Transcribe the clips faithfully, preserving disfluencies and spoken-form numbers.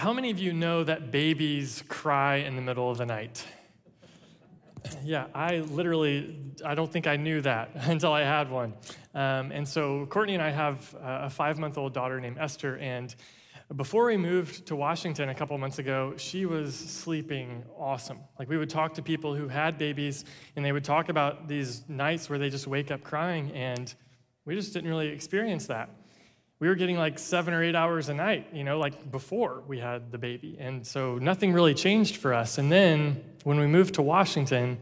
How many of you know that babies cry in the middle of the night? Yeah, I literally, I don't think I knew that until I had one. Um, and so Courtney and I have a five-month-old daughter named Esther, and before we moved to Washington a couple months ago, she was sleeping awesome. Like, we would talk to people who had babies, and they would talk about these nights where they just wake up crying, and we just didn't really experience that. We were getting like seven or eight hours a night, you know, like before we had the baby, and so nothing really changed for us. And then when we moved to Washington,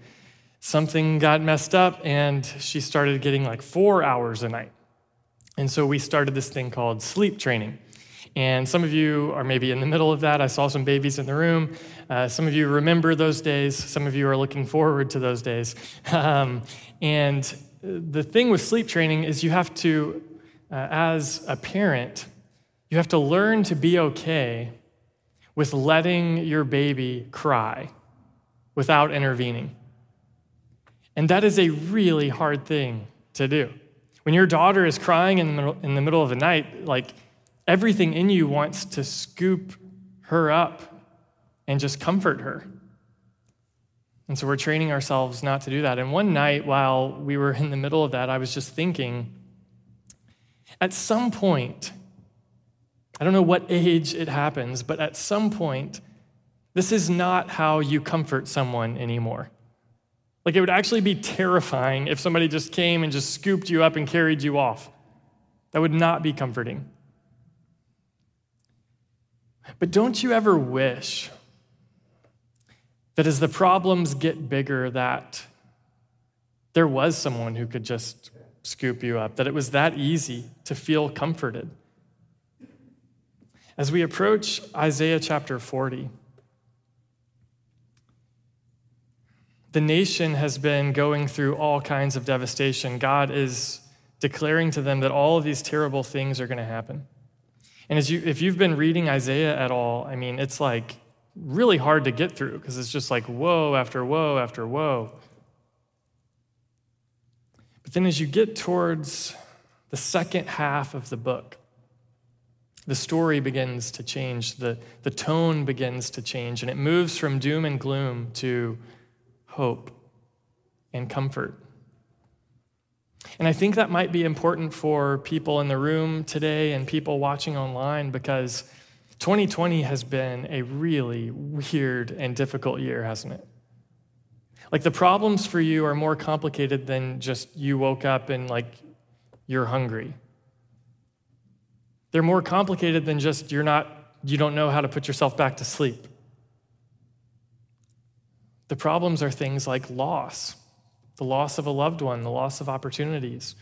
something got messed up, and she started getting like four hours a night. And so we started this thing called sleep training. And some of you are maybe in the middle of that. I saw some babies in the room. Uh, some of you remember those days. Some of you are looking forward to those days. Um, and the thing with sleep training is you have to, uh, as a parent, you have to learn to be okay with letting your baby cry without intervening. And that is a really hard thing to do. When your daughter is crying in the middle, in the middle of the night, like, everything in you wants to scoop her up and just comfort her. And so we're training ourselves not to do that. And one night while we were in the middle of that, I was just thinking, at some point, I don't know what age it happens, but at some point, this is not how you comfort someone anymore. Like, it would actually be terrifying if somebody just came and just scooped you up and carried you off. That would not be comforting. But don't you ever wish that as the problems get bigger, that there was someone who could just scoop you up, that it was that easy to feel comforted? As we approach Isaiah chapter forty, the nation has been going through all kinds of devastation. God is declaring to them that all of these terrible things are going to happen. And as you, if you've been reading Isaiah at all, I mean, it's like really hard to get through because it's just like woe after woe after woe. But then as you get towards the second half of the book, the story begins to change, the, the tone begins to change, and it moves from doom and gloom to hope and comfort. And I think that might be important for people in the room today and people watching online, because twenty twenty has been a really weird and difficult year, hasn't it? Like, the problems for you are more complicated than just you woke up and, like, you're hungry. They're more complicated than just you're not, you don't know how to put yourself back to sleep. The problems are things like loss. The loss of a loved one, the loss of opportunities.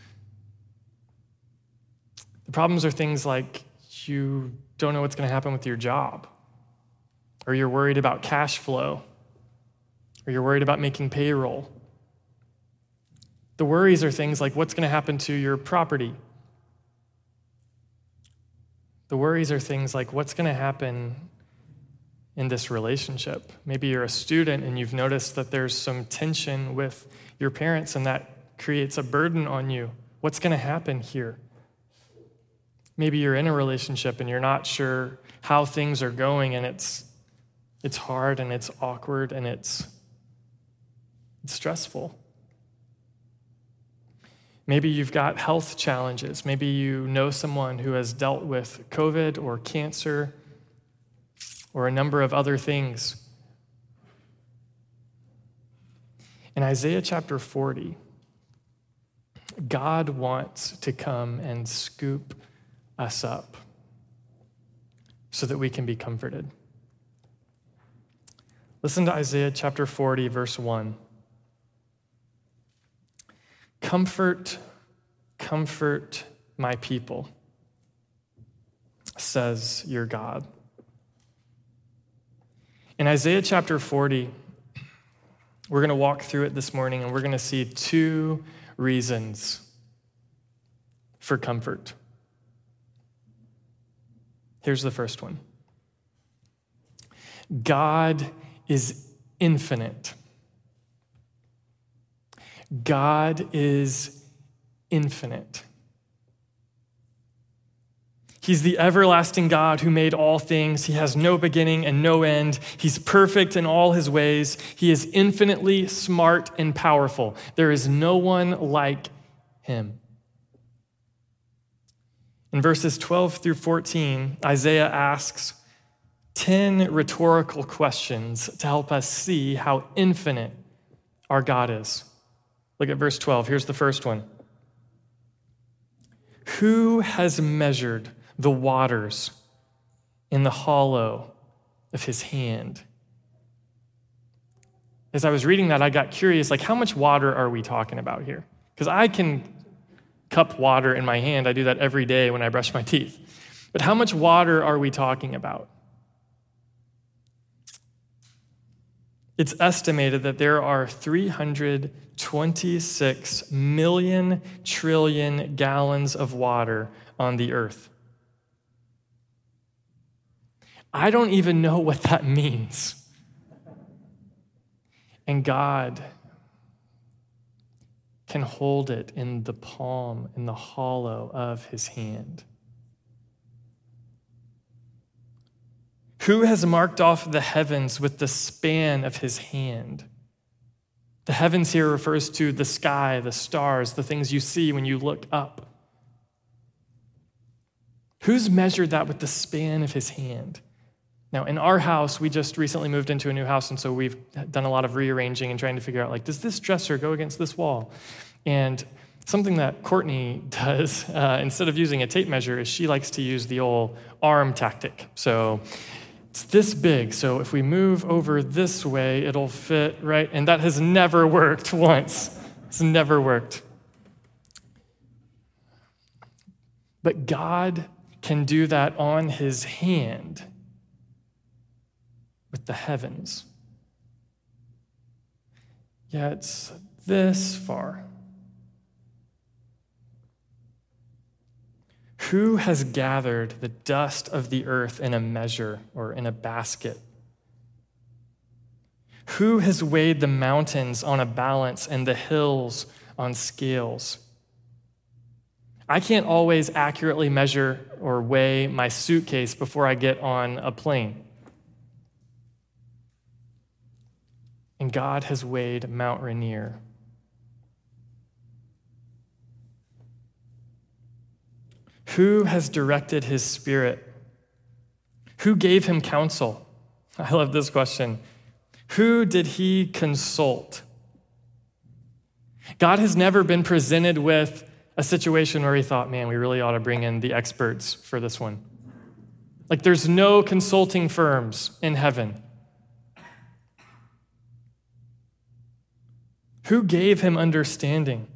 The problems are things like you don't know what's going to happen with your job, or you're worried about cash flow, or you're worried about making payroll. The worries are things like what's going to happen to your property. The worries are things like what's going to happen in this relationship. Maybe you're a student and you've noticed that there's some tension with your parents, and that creates a burden on you. What's going to happen here? Maybe you're in a relationship and you're not sure how things are going, and it's it's hard and it's awkward and it's it's stressful. Maybe you've got health challenges. Maybe you know someone who has dealt with COVID or cancer or a number of other things. In Isaiah chapter forty, God wants to come and scoop us up so that we can be comforted. Listen to Isaiah chapter forty, verse one. Comfort, comfort my people, says your God. In Isaiah chapter forty, we're going to walk through it this morning, and we're going to see two reasons for comfort. Here's the first one. God is infinite. God is infinite. He's the everlasting God who made all things. He has no beginning and no end. He's perfect in all his ways. He is infinitely smart and powerful. There is no one like him. In verses twelve through fourteen, Isaiah asks ten rhetorical questions to help us see how infinite our God is. Look at verse twelve. Here's the first one. Who has measured the waters in the hollow of his hand? As I was reading that, I got curious, like, how much water are we talking about here? Because I can cup water in my hand. I do that every day when I brush my teeth. But how much water are we talking about? It's estimated that there are three hundred twenty-six million trillion gallons of water on the earth. I don't even know what that means. And God can hold it in the palm, in the hollow of his hand. Who has marked off the heavens with the span of his hand? The heavens here refers to the sky, the stars, the things you see when you look up. Who's measured that with the span of his hand? Now, in our house, we just recently moved into a new house, and so we've done a lot of rearranging and trying to figure out, like, does this dresser go against this wall? And something that Courtney does, uh, instead of using a tape measure, is she likes to use the old arm tactic. So it's this big, so if we move over this way, it'll fit, right? And that has never worked once. It's never worked. But God can do that on his hand, with the heavens. Yeah, it's this far. Who has gathered the dust of the earth in a measure or in a basket? Who has weighed the mountains on a balance and the hills on scales? I can't always accurately measure or weigh my suitcase before I get on a plane. And God has weighed Mount Rainier. Who has directed his spirit? Who gave him counsel? I love this question. Who did he consult? God has never been presented with a situation where he thought, man, we really ought to bring in the experts for this one. Like, there's no consulting firms in heaven. Who gave him understanding?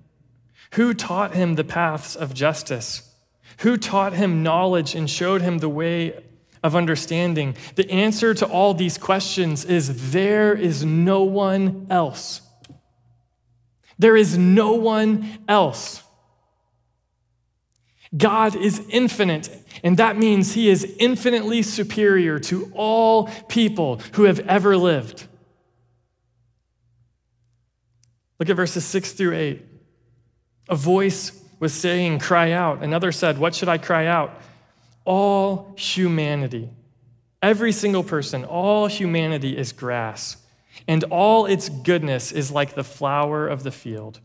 Who taught him the paths of justice? Who taught him knowledge and showed him the way of understanding? The answer to all these questions is there is no one else. There is no one else. God is infinite, and that means he is infinitely superior to all people who have ever lived. Look at verses six through eight. A voice was saying, cry out. Another said, what should I cry out? All humanity, every single person, all humanity is grass, and all its goodness is like the flower of the field.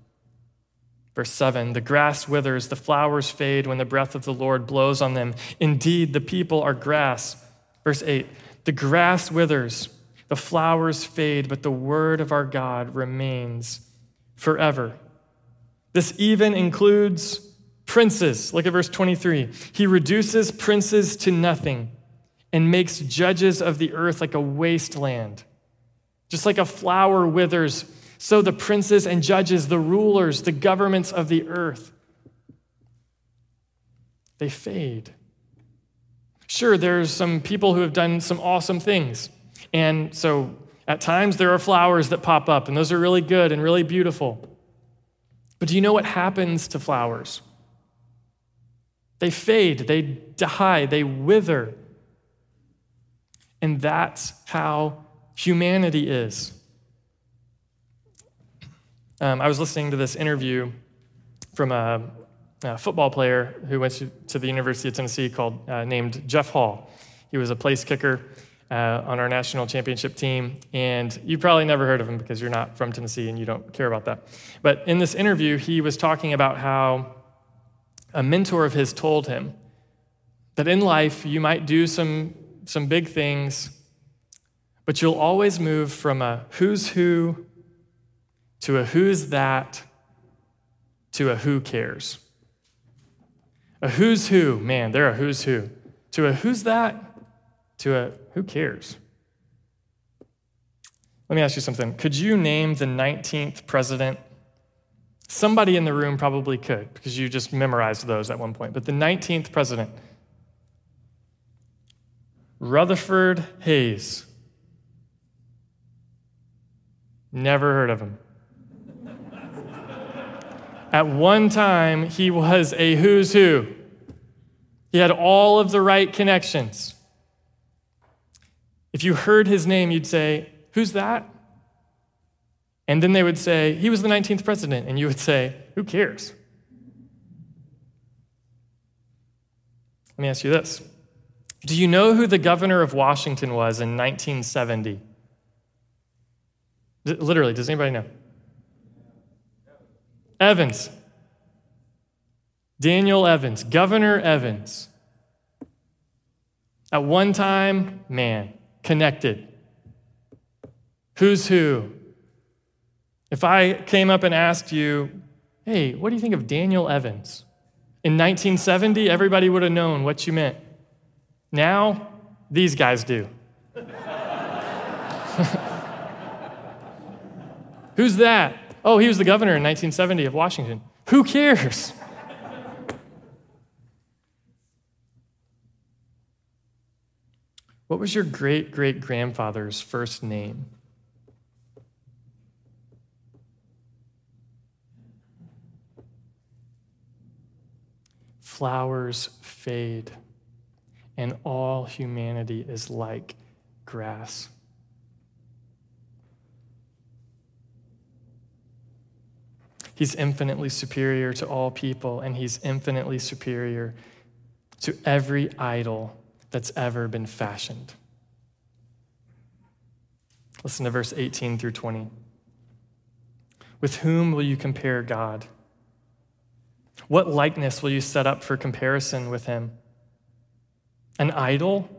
Verse seven, the grass withers, the flowers fade when the breath of the Lord blows on them. Indeed, the people are grass. Verse eight, the grass withers, the flowers fade, but the word of our God remains forever. This even includes princes. Look at verse twenty-three. He reduces princes to nothing and makes judges of the earth like a wasteland. Just like a flower withers, so the princes and judges, the rulers, the governments of the earth, they fade. Sure, there's some people who have done some awesome things. And so at times there are flowers that pop up, and those are really good and really beautiful. But do you know what happens to flowers? They fade, they die, they wither. And that's how humanity is. Um, I was listening to this interview from a, a football player who went to the University of Tennessee called uh, named Jeff Hall. He was a place kicker uh, on our national championship team, and you probably never heard of him because you're not from Tennessee and you don't care about that. But in this interview, he was talking about how a mentor of his told him that in life you might do some some big things, but you'll always move from a who's who to a who's that to a who cares. A who's who, man, they're a who's who. To a who's that to a who cares. Let me ask you something. Could you name the nineteenth president? Somebody in the room probably could because you just memorized those at one point. But the nineteenth president, Rutherford Hayes. Never heard of him. At one time, he was a who's who. He had all of the right connections. If you heard his name, you'd say, who's that? And then they would say, he was the nineteenth president. And you would say, who cares? Let me ask you this. Do you know who the governor of Washington was in nineteen seventy? Literally, does anybody know? Evans. Daniel Evans, Governor Evans. At one time, man, connected. Who's who? If I came up and asked you, hey, what do you think of Daniel Evans? In nineteen seventy, everybody would have known what you meant. Now, these guys do. Who's that? Oh, he was the governor in nineteen seventy of Washington. Who cares? What was your great-great-grandfather's first name? Flowers fade, and all humanity is like grass. He's infinitely superior to all people, and he's infinitely superior to every idol that's ever been fashioned. Listen to verse eighteen through twenty. With whom will you compare God? What likeness will you set up for comparison with him? An idol?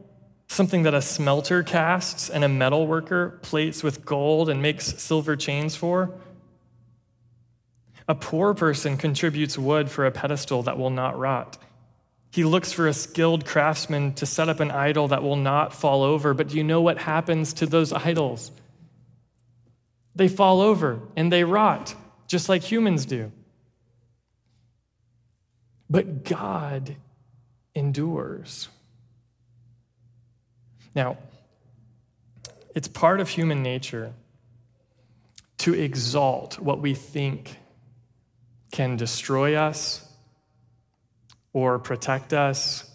Something that a smelter casts and a metal worker plates with gold and makes silver chains for? A poor person contributes wood for a pedestal that will not rot. He looks for a skilled craftsman to set up an idol that will not fall over. But do you know what happens to those idols? They fall over and they rot, just like humans do. But God endures. Now, it's part of human nature to exalt what we think can destroy us or protect us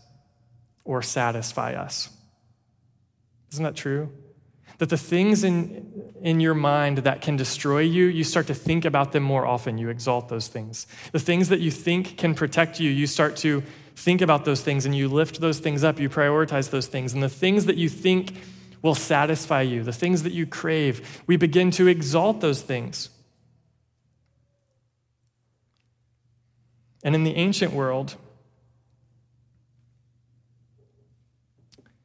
or satisfy us. Isn't that true? That the things in, in your mind that can destroy you, you start to think about them more often. You exalt those things. The things that you think can protect you, you start to think about those things and you lift those things up. You prioritize those things. And the things that you think will satisfy you, the things that you crave, we begin to exalt those things. And in the ancient world,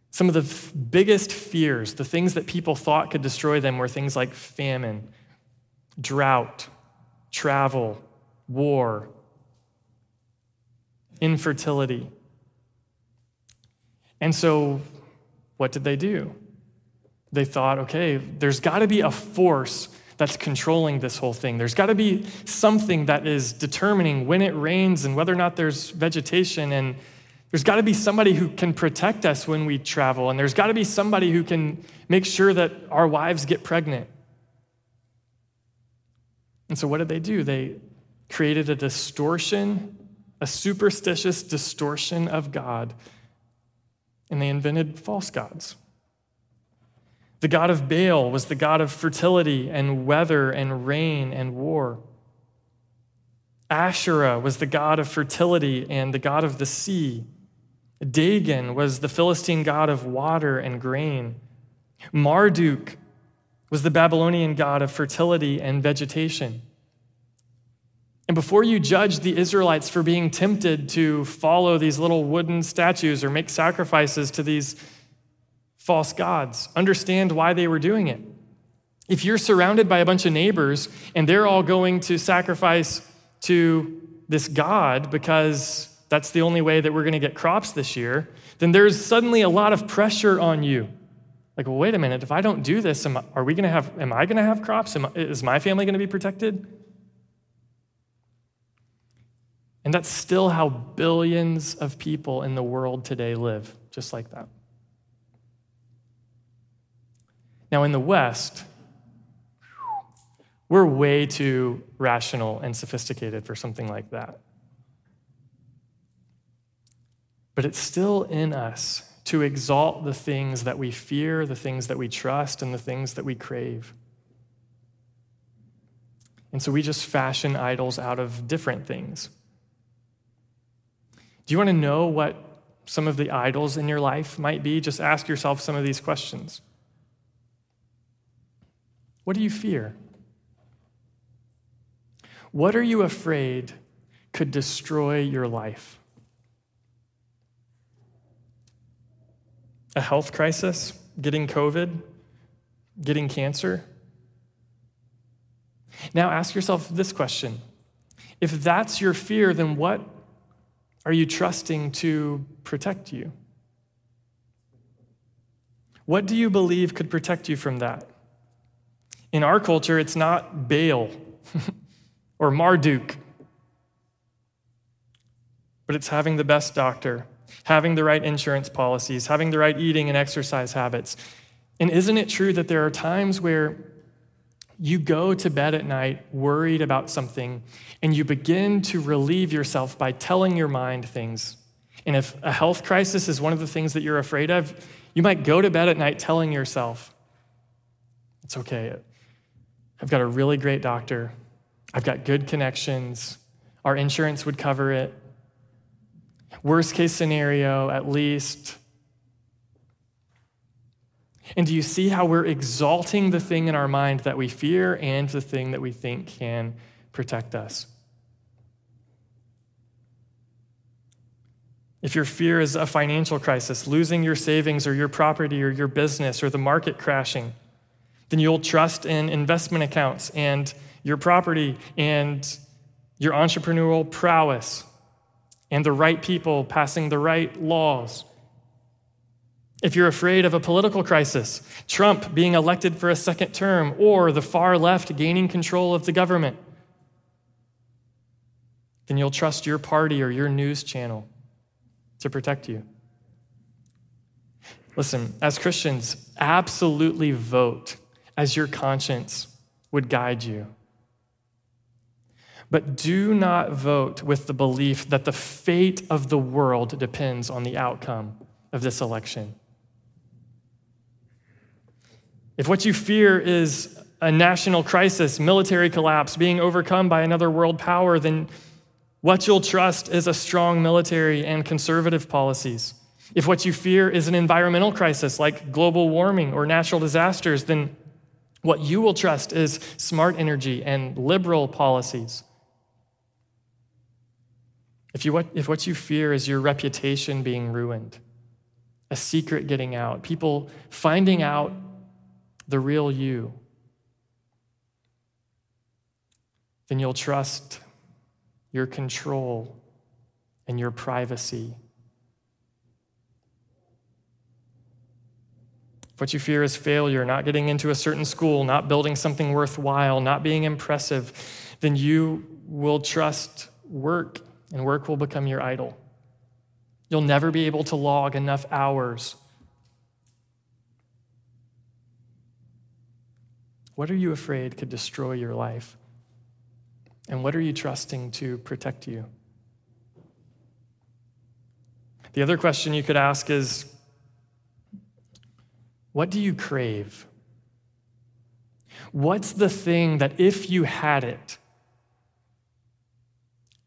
some of the f- biggest fears, the things that people thought could destroy them, were things like famine, drought, travel, war, infertility. And so what did they do? They thought, okay, there's got to be a force that's controlling this whole thing. There's got to be something that is determining when it rains and whether or not there's vegetation. And there's got to be somebody who can protect us when we travel. And there's got to be somebody who can make sure that our wives get pregnant. And so what did they do? They created a distortion, a superstitious distortion of God. And they invented false gods. The god of Baal was the god of fertility and weather and rain and war. Asherah was the god of fertility and the god of the sea. Dagon was the Philistine god of water and grain. Marduk was the Babylonian god of fertility and vegetation. And before you judge the Israelites for being tempted to follow these little wooden statues or make sacrifices to these false gods, understand why they were doing it. If you're surrounded by a bunch of neighbors and they're all going to sacrifice to this god because that's the only way that we're going to get crops this year, then there's suddenly a lot of pressure on you. Like, well, wait a minute, if I don't do this, am I, are we going to have, am I going to have crops? Am I, is my family going to be protected? And that's still how billions of people in the world today live, just like that. Now, in the West, we're way too rational and sophisticated for something like that. But it's still in us to exalt the things that we fear, the things that we trust, and the things that we crave. And so we just fashion idols out of different things. Do you want to know what some of the idols in your life might be? Just ask yourself some of these questions. What do you fear? What are you afraid could destroy your life? A health crisis, getting COVID, getting cancer? Now ask yourself this question. If that's your fear, then what are you trusting to protect you? What do you believe could protect you from that? In our culture, it's not Baal. Or Marduk. But it's having the best doctor, having the right insurance policies, having the right eating and exercise habits. And isn't it true that there are times where you go to bed at night worried about something and you begin to relieve yourself by telling your mind things? And if a health crisis is one of the things that you're afraid of, you might go to bed at night telling yourself, it's okay, I've got a really great doctor. I've got good connections. Our insurance would cover it. Worst case scenario, at least. And do you see how we're exalting the thing in our mind that we fear and the thing that we think can protect us? If your fear is a financial crisis, losing your savings or your property or your business or the market crashing, then you'll trust in investment accounts and your property and your entrepreneurial prowess and the right people passing the right laws. If you're afraid of a political crisis, Trump being elected for a second term or the far left gaining control of the government, then you'll trust your party or your news channel to protect you. Listen, as Christians, absolutely vote as your conscience would guide you. But do not vote with the belief that the fate of the world depends on the outcome of this election. If what you fear is a national crisis, military collapse, being overcome by another world power, then what you'll trust is a strong military and conservative policies. If what you fear is an environmental crisis like global warming or natural disasters, then what you will trust is smart energy and liberal policies. If you what, if what you fear is your reputation being ruined, a secret getting out, people finding out the real you, then you'll trust your control and your privacy. What you fear is failure, not getting into a certain school, not building something worthwhile, not being impressive, then you will trust work, and work will become your idol. You'll never be able to log enough hours. What are you afraid could destroy your life? And what are you trusting to protect you? The other question you could ask is, what do you crave? What's the thing that if you had it,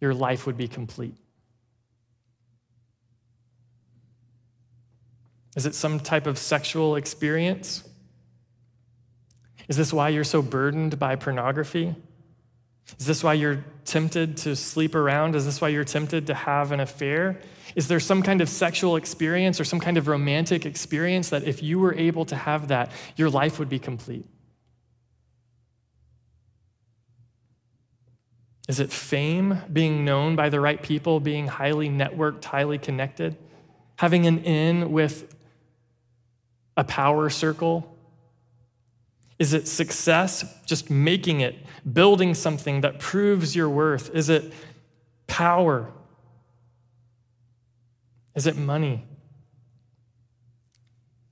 your life would be complete. Is it some type of sexual experience? Is this why you're so burdened by pornography? Is this why you're tempted to sleep around? Is this why you're tempted to have an affair? Is there some kind of sexual experience or some kind of romantic experience that if you were able to have that, your life would be complete? Is it fame, being known by the right people, being highly networked, highly connected, having an in with a power circle? Is it success, just making it, building something that proves your worth? Is it power? Is it money?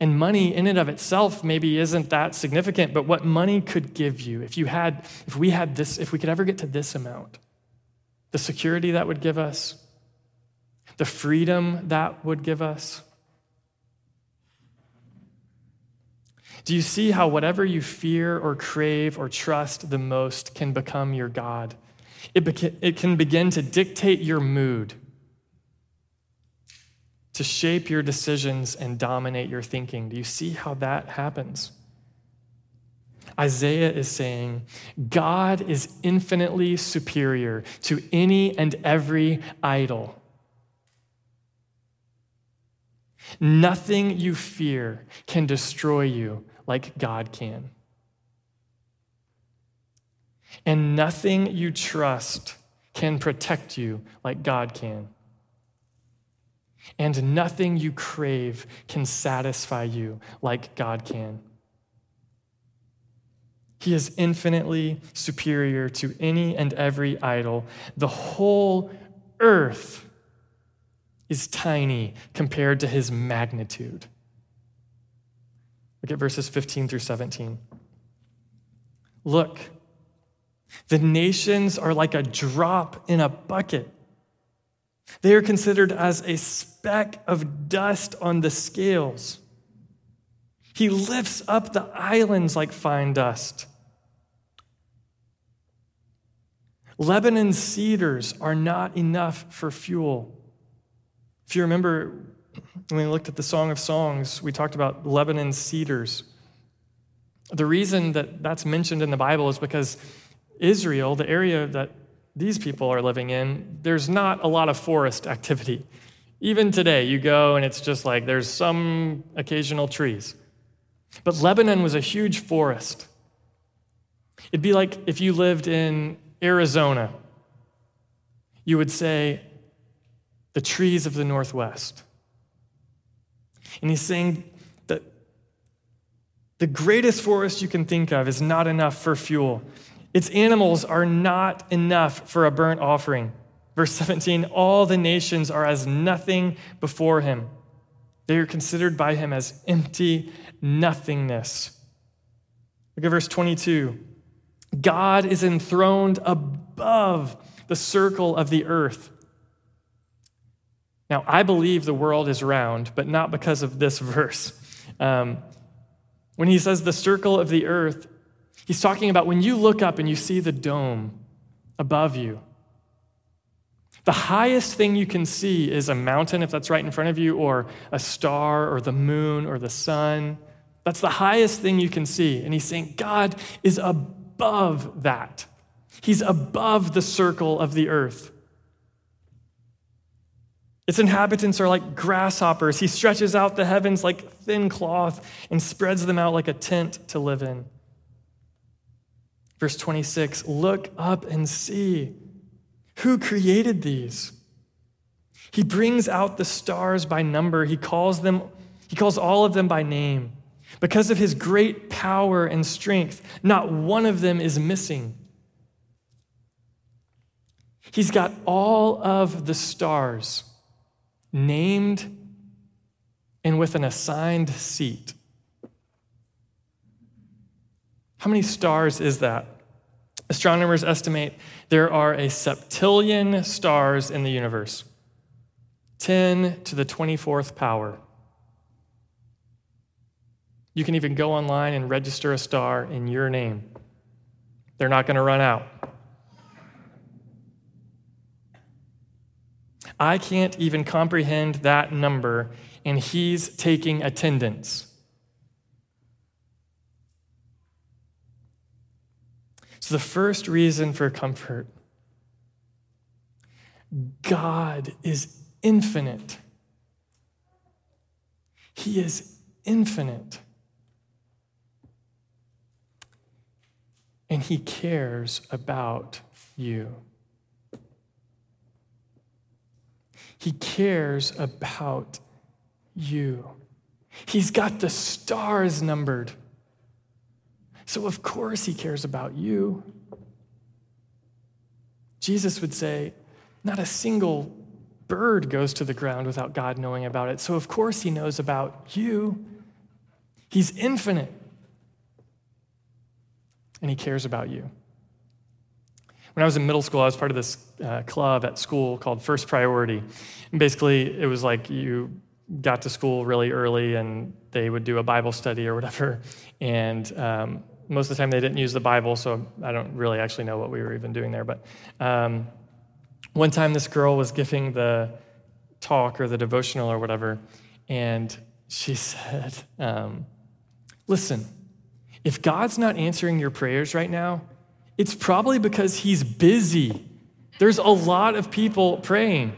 And money in and of itself maybe isn't that significant, but what money could give you, if you had, if we had this, if we could ever get to this amount, the security that would give us, the freedom that would give us. Do you see how whatever you fear or crave or trust the most can become your God? It, beca- it can begin to dictate your mood, to shape your decisions and dominate your thinking. Do you see how that happens? Isaiah is saying, God is infinitely superior to any and every idol. Nothing you fear can destroy you like God can. And nothing you trust can protect you like God can. And nothing you crave can satisfy you like God can. He is infinitely superior to any and every idol. The whole earth is tiny compared to his magnitude. Look at verses fifteen through seventeen. Look, the nations are like a drop in a bucket. They are considered as a speck of dust on the scales. He lifts up the islands like fine dust. Lebanon's cedars are not enough for fuel. If you remember, when we looked at the Song of Songs, we talked about Lebanon's cedars. The reason that that's mentioned in the Bible is because Israel, the area that these people are living in, there's not a lot of forest activity. Even today, you go and it's just like there's some occasional trees. But Lebanon was a huge forest. It'd be like if you lived in Arizona, you would say, the trees of the Northwest. And he's saying that the greatest forest you can think of is not enough for fuel. Its animals are not enough for a burnt offering. Verse seventeen, all the nations are as nothing before him. They are considered by him as empty nothingness. Look at verse twenty-two. God is enthroned above the circle of the earth. Now, I believe the world is round, but not because of this verse. Um, when he says the circle of the earth, he's talking about when you look up and you see the dome above you. The highest thing you can see is a mountain, if that's right in front of you, or a star, or the moon, or the sun. That's the highest thing you can see. And he's saying God is above that. He's above the circle of the earth. Its inhabitants are like grasshoppers. He stretches out the heavens like thin cloth and spreads them out like a tent to live in. Verse twenty-six, look up and see who created these. He brings out the stars by number. He calls them, he calls all of them by name. Because of his great power and strength, not one of them is missing. He's got all of the stars named and with an assigned seat. How many stars is that? Astronomers estimate there are a septillion stars in the universe, ten to the twenty-fourth power. You can even go online and register a star in your name. They're not going to run out. I can't even comprehend that number, and he's taking attendance. So the first reason for comfort, God is infinite. He is infinite. And he cares about you. He cares about you. He's got the stars numbered. So of course he cares about you. Jesus would say, not a single bird goes to the ground without God knowing about it. So of course he knows about you. He's infinite. And he cares about you. When I was in middle school, I was part of this uh, club at school called First Priority. And basically, it was like you got to school really early and they would do a Bible study or whatever. And um, most of the time, they didn't use the Bible, so I don't really actually know what we were even doing there. But um, one time, this girl was giving the talk or the devotional or whatever, and she said, um, listen, if God's not answering your prayers right now, it's probably because he's busy. There's a lot of people praying.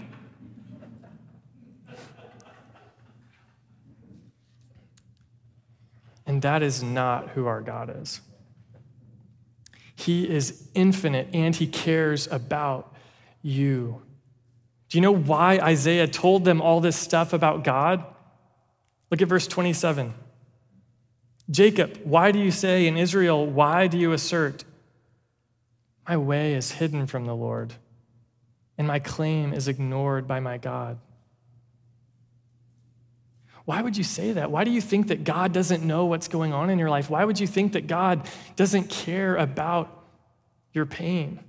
And that is not who our God is. He is infinite and he cares about you. Do you know why Isaiah told them all this stuff about God? Look at verse twenty-seven. Jacob, why do you say, in Israel, why do you assert, my way is hidden from the Lord, and my claim is ignored by my God? Why would you say that? Why do you think that God doesn't know what's going on in your life? Why would you think that God doesn't care about your pain?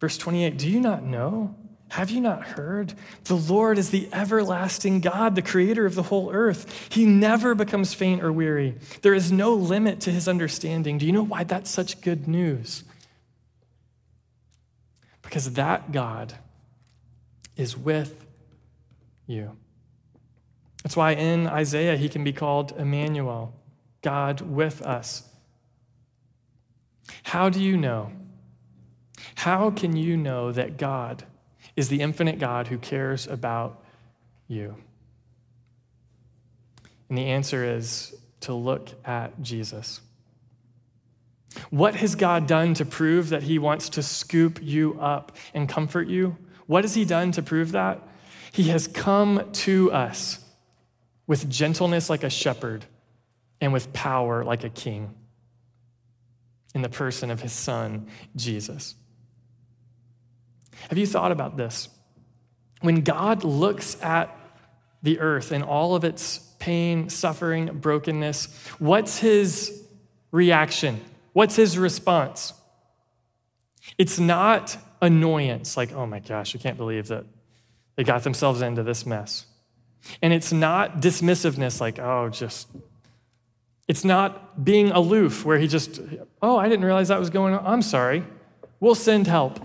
Verse twenty-eight, do you not know? Have you not heard? The Lord is the everlasting God, the creator of the whole earth. He never becomes faint or weary. There is no limit to his understanding. Do you know why that's such good news? Because that God is with you. That's why in Isaiah, he can be called Emmanuel, God with us. How do you know? How can you know that God is the infinite God who cares about you? And the answer is to look at Jesus. What has God done to prove that he wants to scoop you up and comfort you? What has he done to prove that? He has come to us with gentleness like a shepherd and with power like a king in the person of his son, Jesus. Have you thought about this? When God looks at the earth and all of its pain, suffering, brokenness, what's his reaction? What's his response? It's not annoyance, like, oh my gosh, I can't believe that they got themselves into this mess. And it's not dismissiveness, like, oh, just, it's not being aloof where he just, oh, I didn't realize that was going on. I'm sorry. We'll send help.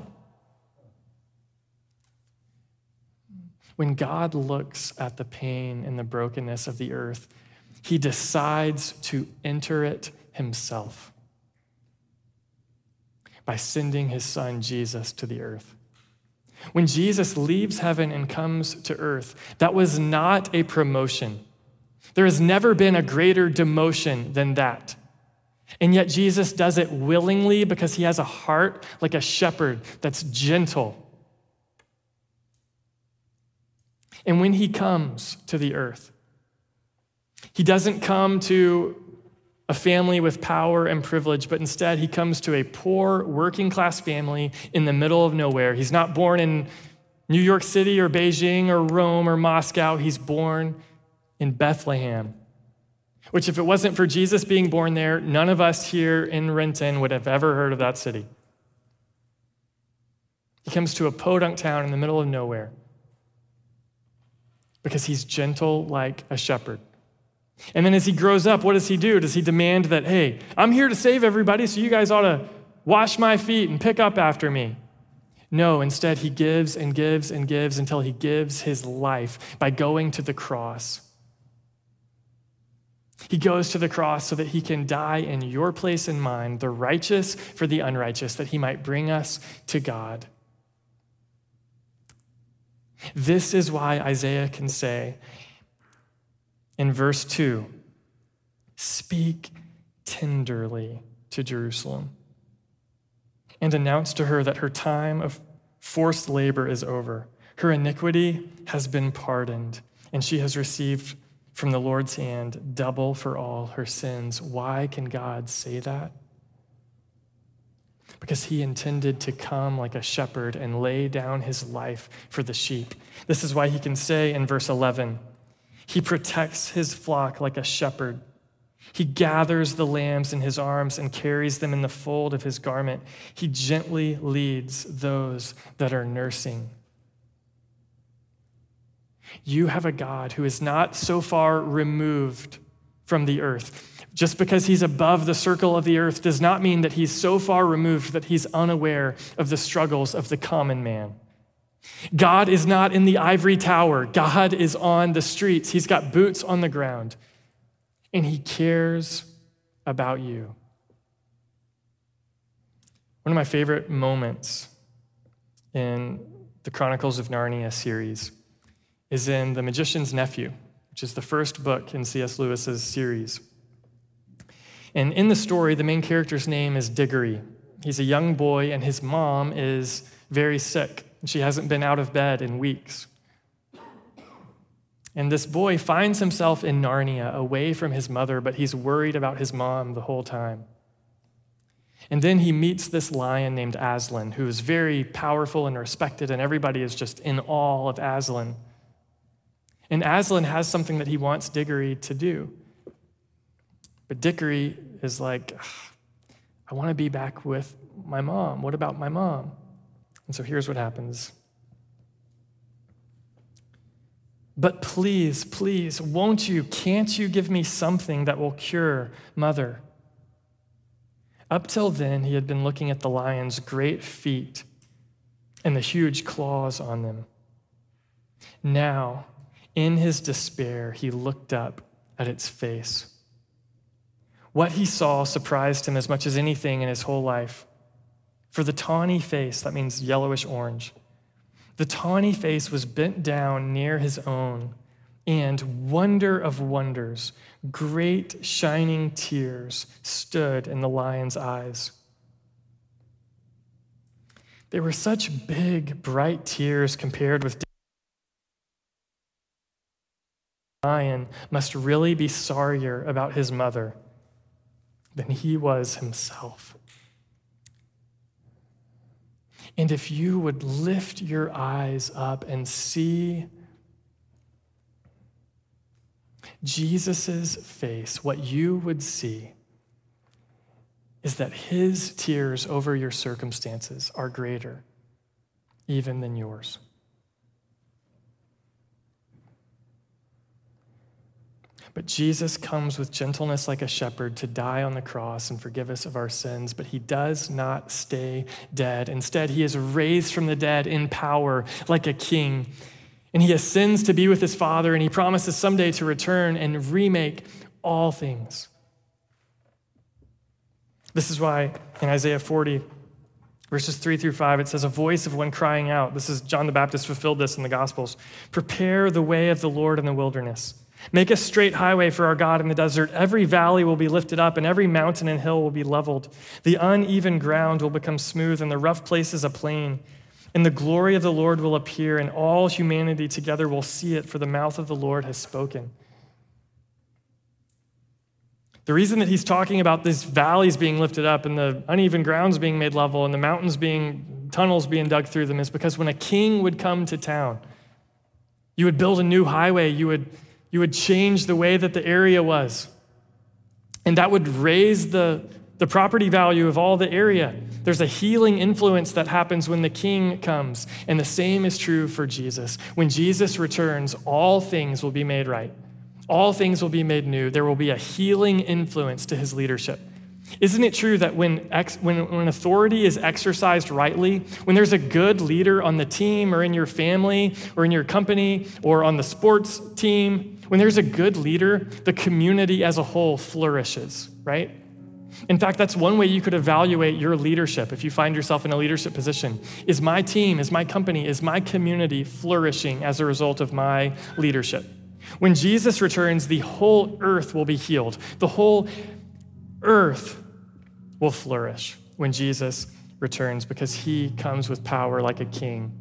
When God looks at the pain and the brokenness of the earth, he decides to enter it himself by sending his son Jesus to the earth. When Jesus leaves heaven and comes to earth, that was not a promotion. There has never been a greater demotion than that. And yet Jesus does it willingly because he has a heart like a shepherd that's gentle. And when he comes to the earth, he doesn't come to a family with power and privilege, but instead he comes to a poor working class family in the middle of nowhere. He's not born in New York City or Beijing or Rome or Moscow. He's born in Bethlehem, which if it wasn't for Jesus being born there, none of us here in Renton would have ever heard of that city. He comes to a podunk town in the middle of nowhere, because he's gentle like a shepherd. And then as he grows up, what does he do? Does he demand that, hey, I'm here to save everybody, so you guys ought to wash my feet and pick up after me? No, instead he gives and gives and gives until he gives his life by going to the cross. He goes to the cross so that he can die in your place and mine, the righteous for the unrighteous, that he might bring us to God. This is why Isaiah can say in verse two, "Speak tenderly to Jerusalem and announce to her that her time of forced labor is over. Her iniquity has been pardoned, and she has received from the Lord's hand double for all her sins." Why can God say that? Because he intended to come like a shepherd and lay down his life for the sheep. This is why he can say in verse eleven, "He protects his flock like a shepherd. He gathers the lambs in his arms and carries them in the fold of his garment. He gently leads those that are nursing." You have a God who is not so far removed from the earth. Just because he's above the circle of the earth does not mean that he's so far removed that he's unaware of the struggles of the common man. God is not in the ivory tower. God is on the streets. He's got boots on the ground. And he cares about you. One of my favorite moments in the Chronicles of Narnia series is in The Magician's Nephew, which is the first book in C S Lewis's series. And in the story, the main character's name is Digory. He's a young boy, and his mom is very sick. She hasn't been out of bed in weeks. And this boy finds himself in Narnia, away from his mother, but he's worried about his mom the whole time. And then he meets this lion named Aslan, who is very powerful and respected, and everybody is just in awe of Aslan. And Aslan has something that he wants Digory to do. But Digory is like, I want to be back with my mom. What about my mom? And so here's what happens. "But please, please, won't you, can't you give me something that will cure mother?" Up till then, he had been looking at the lion's great feet and the huge claws on them. Now, in his despair, he looked up at its face. What he saw surprised him as much as anything in his whole life. For the tawny face, that means yellowish orange, the tawny face was bent down near his own, and wonder of wonders, great shining tears stood in the lion's eyes. They were such big, bright tears compared with the lion must really be sorrier about his mother than he was himself. And if you would lift your eyes up and see Jesus's face, what you would see is that his tears over your circumstances are greater even than yours. But Jesus comes with gentleness like a shepherd to die on the cross and forgive us of our sins, but he does not stay dead. Instead, he is raised from the dead in power like a king, and he ascends to be with his Father, and he promises someday to return and remake all things. This is why in Isaiah forty, verses three through five, it says, "A voice of one crying out," this is John the Baptist fulfilled this in the Gospels, "Prepare the way of the Lord in the wilderness. Make a straight highway for our God in the desert. Every valley will be lifted up, and every mountain and hill will be leveled. The uneven ground will become smooth, and the rough places a plain. And the glory of the Lord will appear, and all humanity together will see it, for the mouth of the Lord has spoken." The reason that he's talking about these valleys being lifted up and the uneven grounds being made level and the mountains being, tunnels being dug through them is because when a king would come to town, you would build a new highway, you would You would change the way that the area was. And that would raise the, the property value of all the area. There's a healing influence that happens when the king comes. And the same is true for Jesus. When Jesus returns, all things will be made right. All things will be made new. There will be a healing influence to his leadership. Isn't it true that when, ex, when when authority is exercised rightly, when there's a good leader on the team or in your family or in your company or on the sports team, when there's a good leader, the community as a whole flourishes, right? In fact, that's one way you could evaluate your leadership if you find yourself in a leadership position. Is my team, is my company, is my community flourishing as a result of my leadership? When Jesus returns, the whole earth will be healed. The whole earth will flourish when Jesus returns because he comes with power like a king.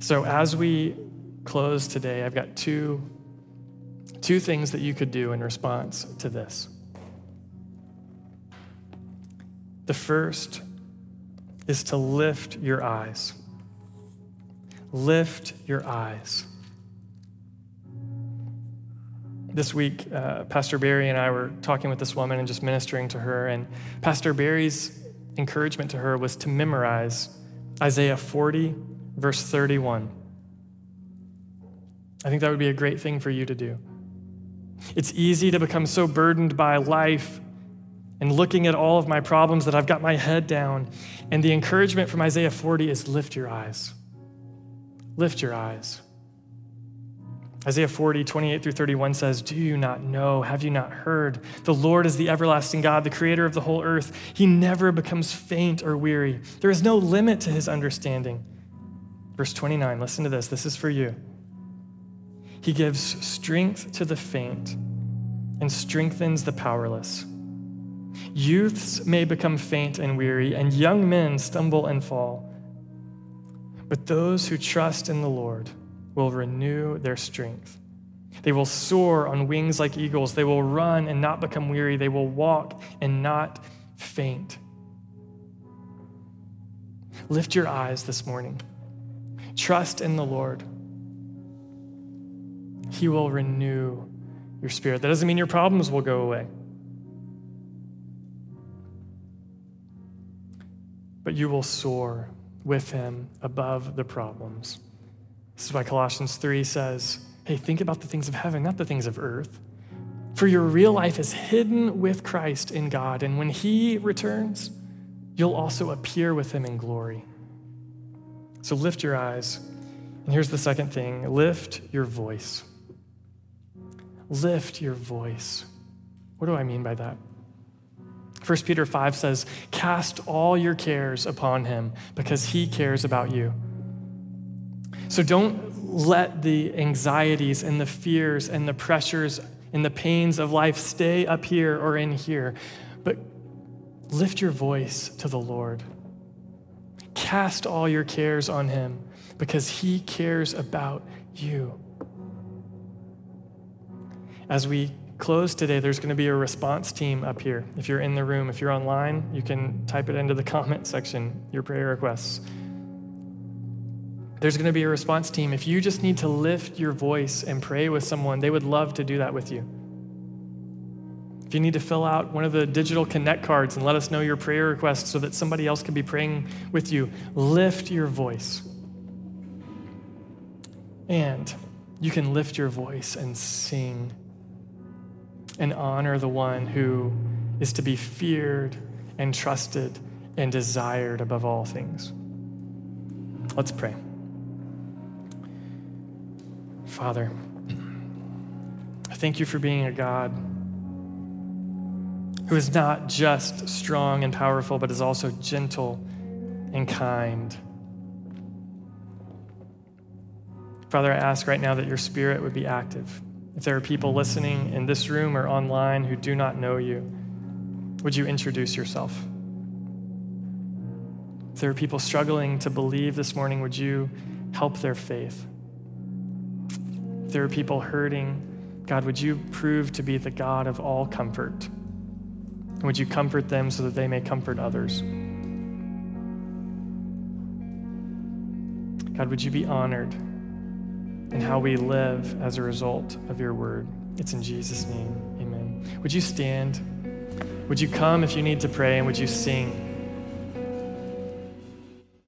So as we close today, I've got two Two things that you could do in response to this. The first is to lift your eyes. Lift your eyes. This week, uh, Pastor Barry and I were talking with this woman and just ministering to her, and Pastor Barry's encouragement to her was to memorize Isaiah forty, verse thirty-one. I think that would be a great thing for you to do. It's easy to become so burdened by life and looking at all of my problems that I've got my head down. And the encouragement from Isaiah forty is lift your eyes. Lift your eyes. Isaiah forty, twenty-eight through thirty-one says, do you not know? Have you not heard? The Lord is the everlasting God, the creator of the whole earth. He never becomes faint or weary. There is no limit to his understanding. Verse twenty-nine, listen to this. This is for you. He gives strength to the faint and strengthens the powerless. Youths may become faint and weary, and young men stumble and fall. But those who trust in the Lord will renew their strength. They will soar on wings like eagles. They will run and not become weary. They will walk and not faint. Lift your eyes this morning. Trust in the Lord. He will renew your spirit. That doesn't mean your problems will go away. But you will soar with him above the problems. This is why Colossians three says, hey, think about the things of heaven, not the things of earth. For your real life is hidden with Christ in God. And when he returns, you'll also appear with him in glory. So lift your eyes. And here's the second thing. Lift your voice. Lift your voice. What do I mean by that? First Peter five says, cast all your cares upon him because he cares about you. So don't let the anxieties and the fears and the pressures and the pains of life stay up here or in here, but lift your voice to the Lord. Cast all your cares on him because he cares about you. As we close today, there's going to be a response team up here. If you're in the room, if you're online, you can type it into the comment section, your prayer requests. There's going to be a response team. If you just need to lift your voice and pray with someone, they would love to do that with you. If you need to fill out one of the digital Connect cards and let us know your prayer requests so that somebody else can be praying with you, lift your voice. And you can lift your voice and sing and honor the one who is to be feared and trusted and desired above all things. Let's pray. Father, I thank you for being a God who is not just strong and powerful, but is also gentle and kind. Father, I ask right now that your spirit would be active. If there are people listening in this room or online who do not know you, would you introduce yourself? If there are people struggling to believe this morning, would you help their faith? If there are people hurting, God, would you prove to be the God of all comfort? And would you comfort them so that they may comfort others? God, would you be honored and how we live as a result of your word. It's in Jesus' name, amen. Would you stand? Would you come if you need to pray, and would you sing?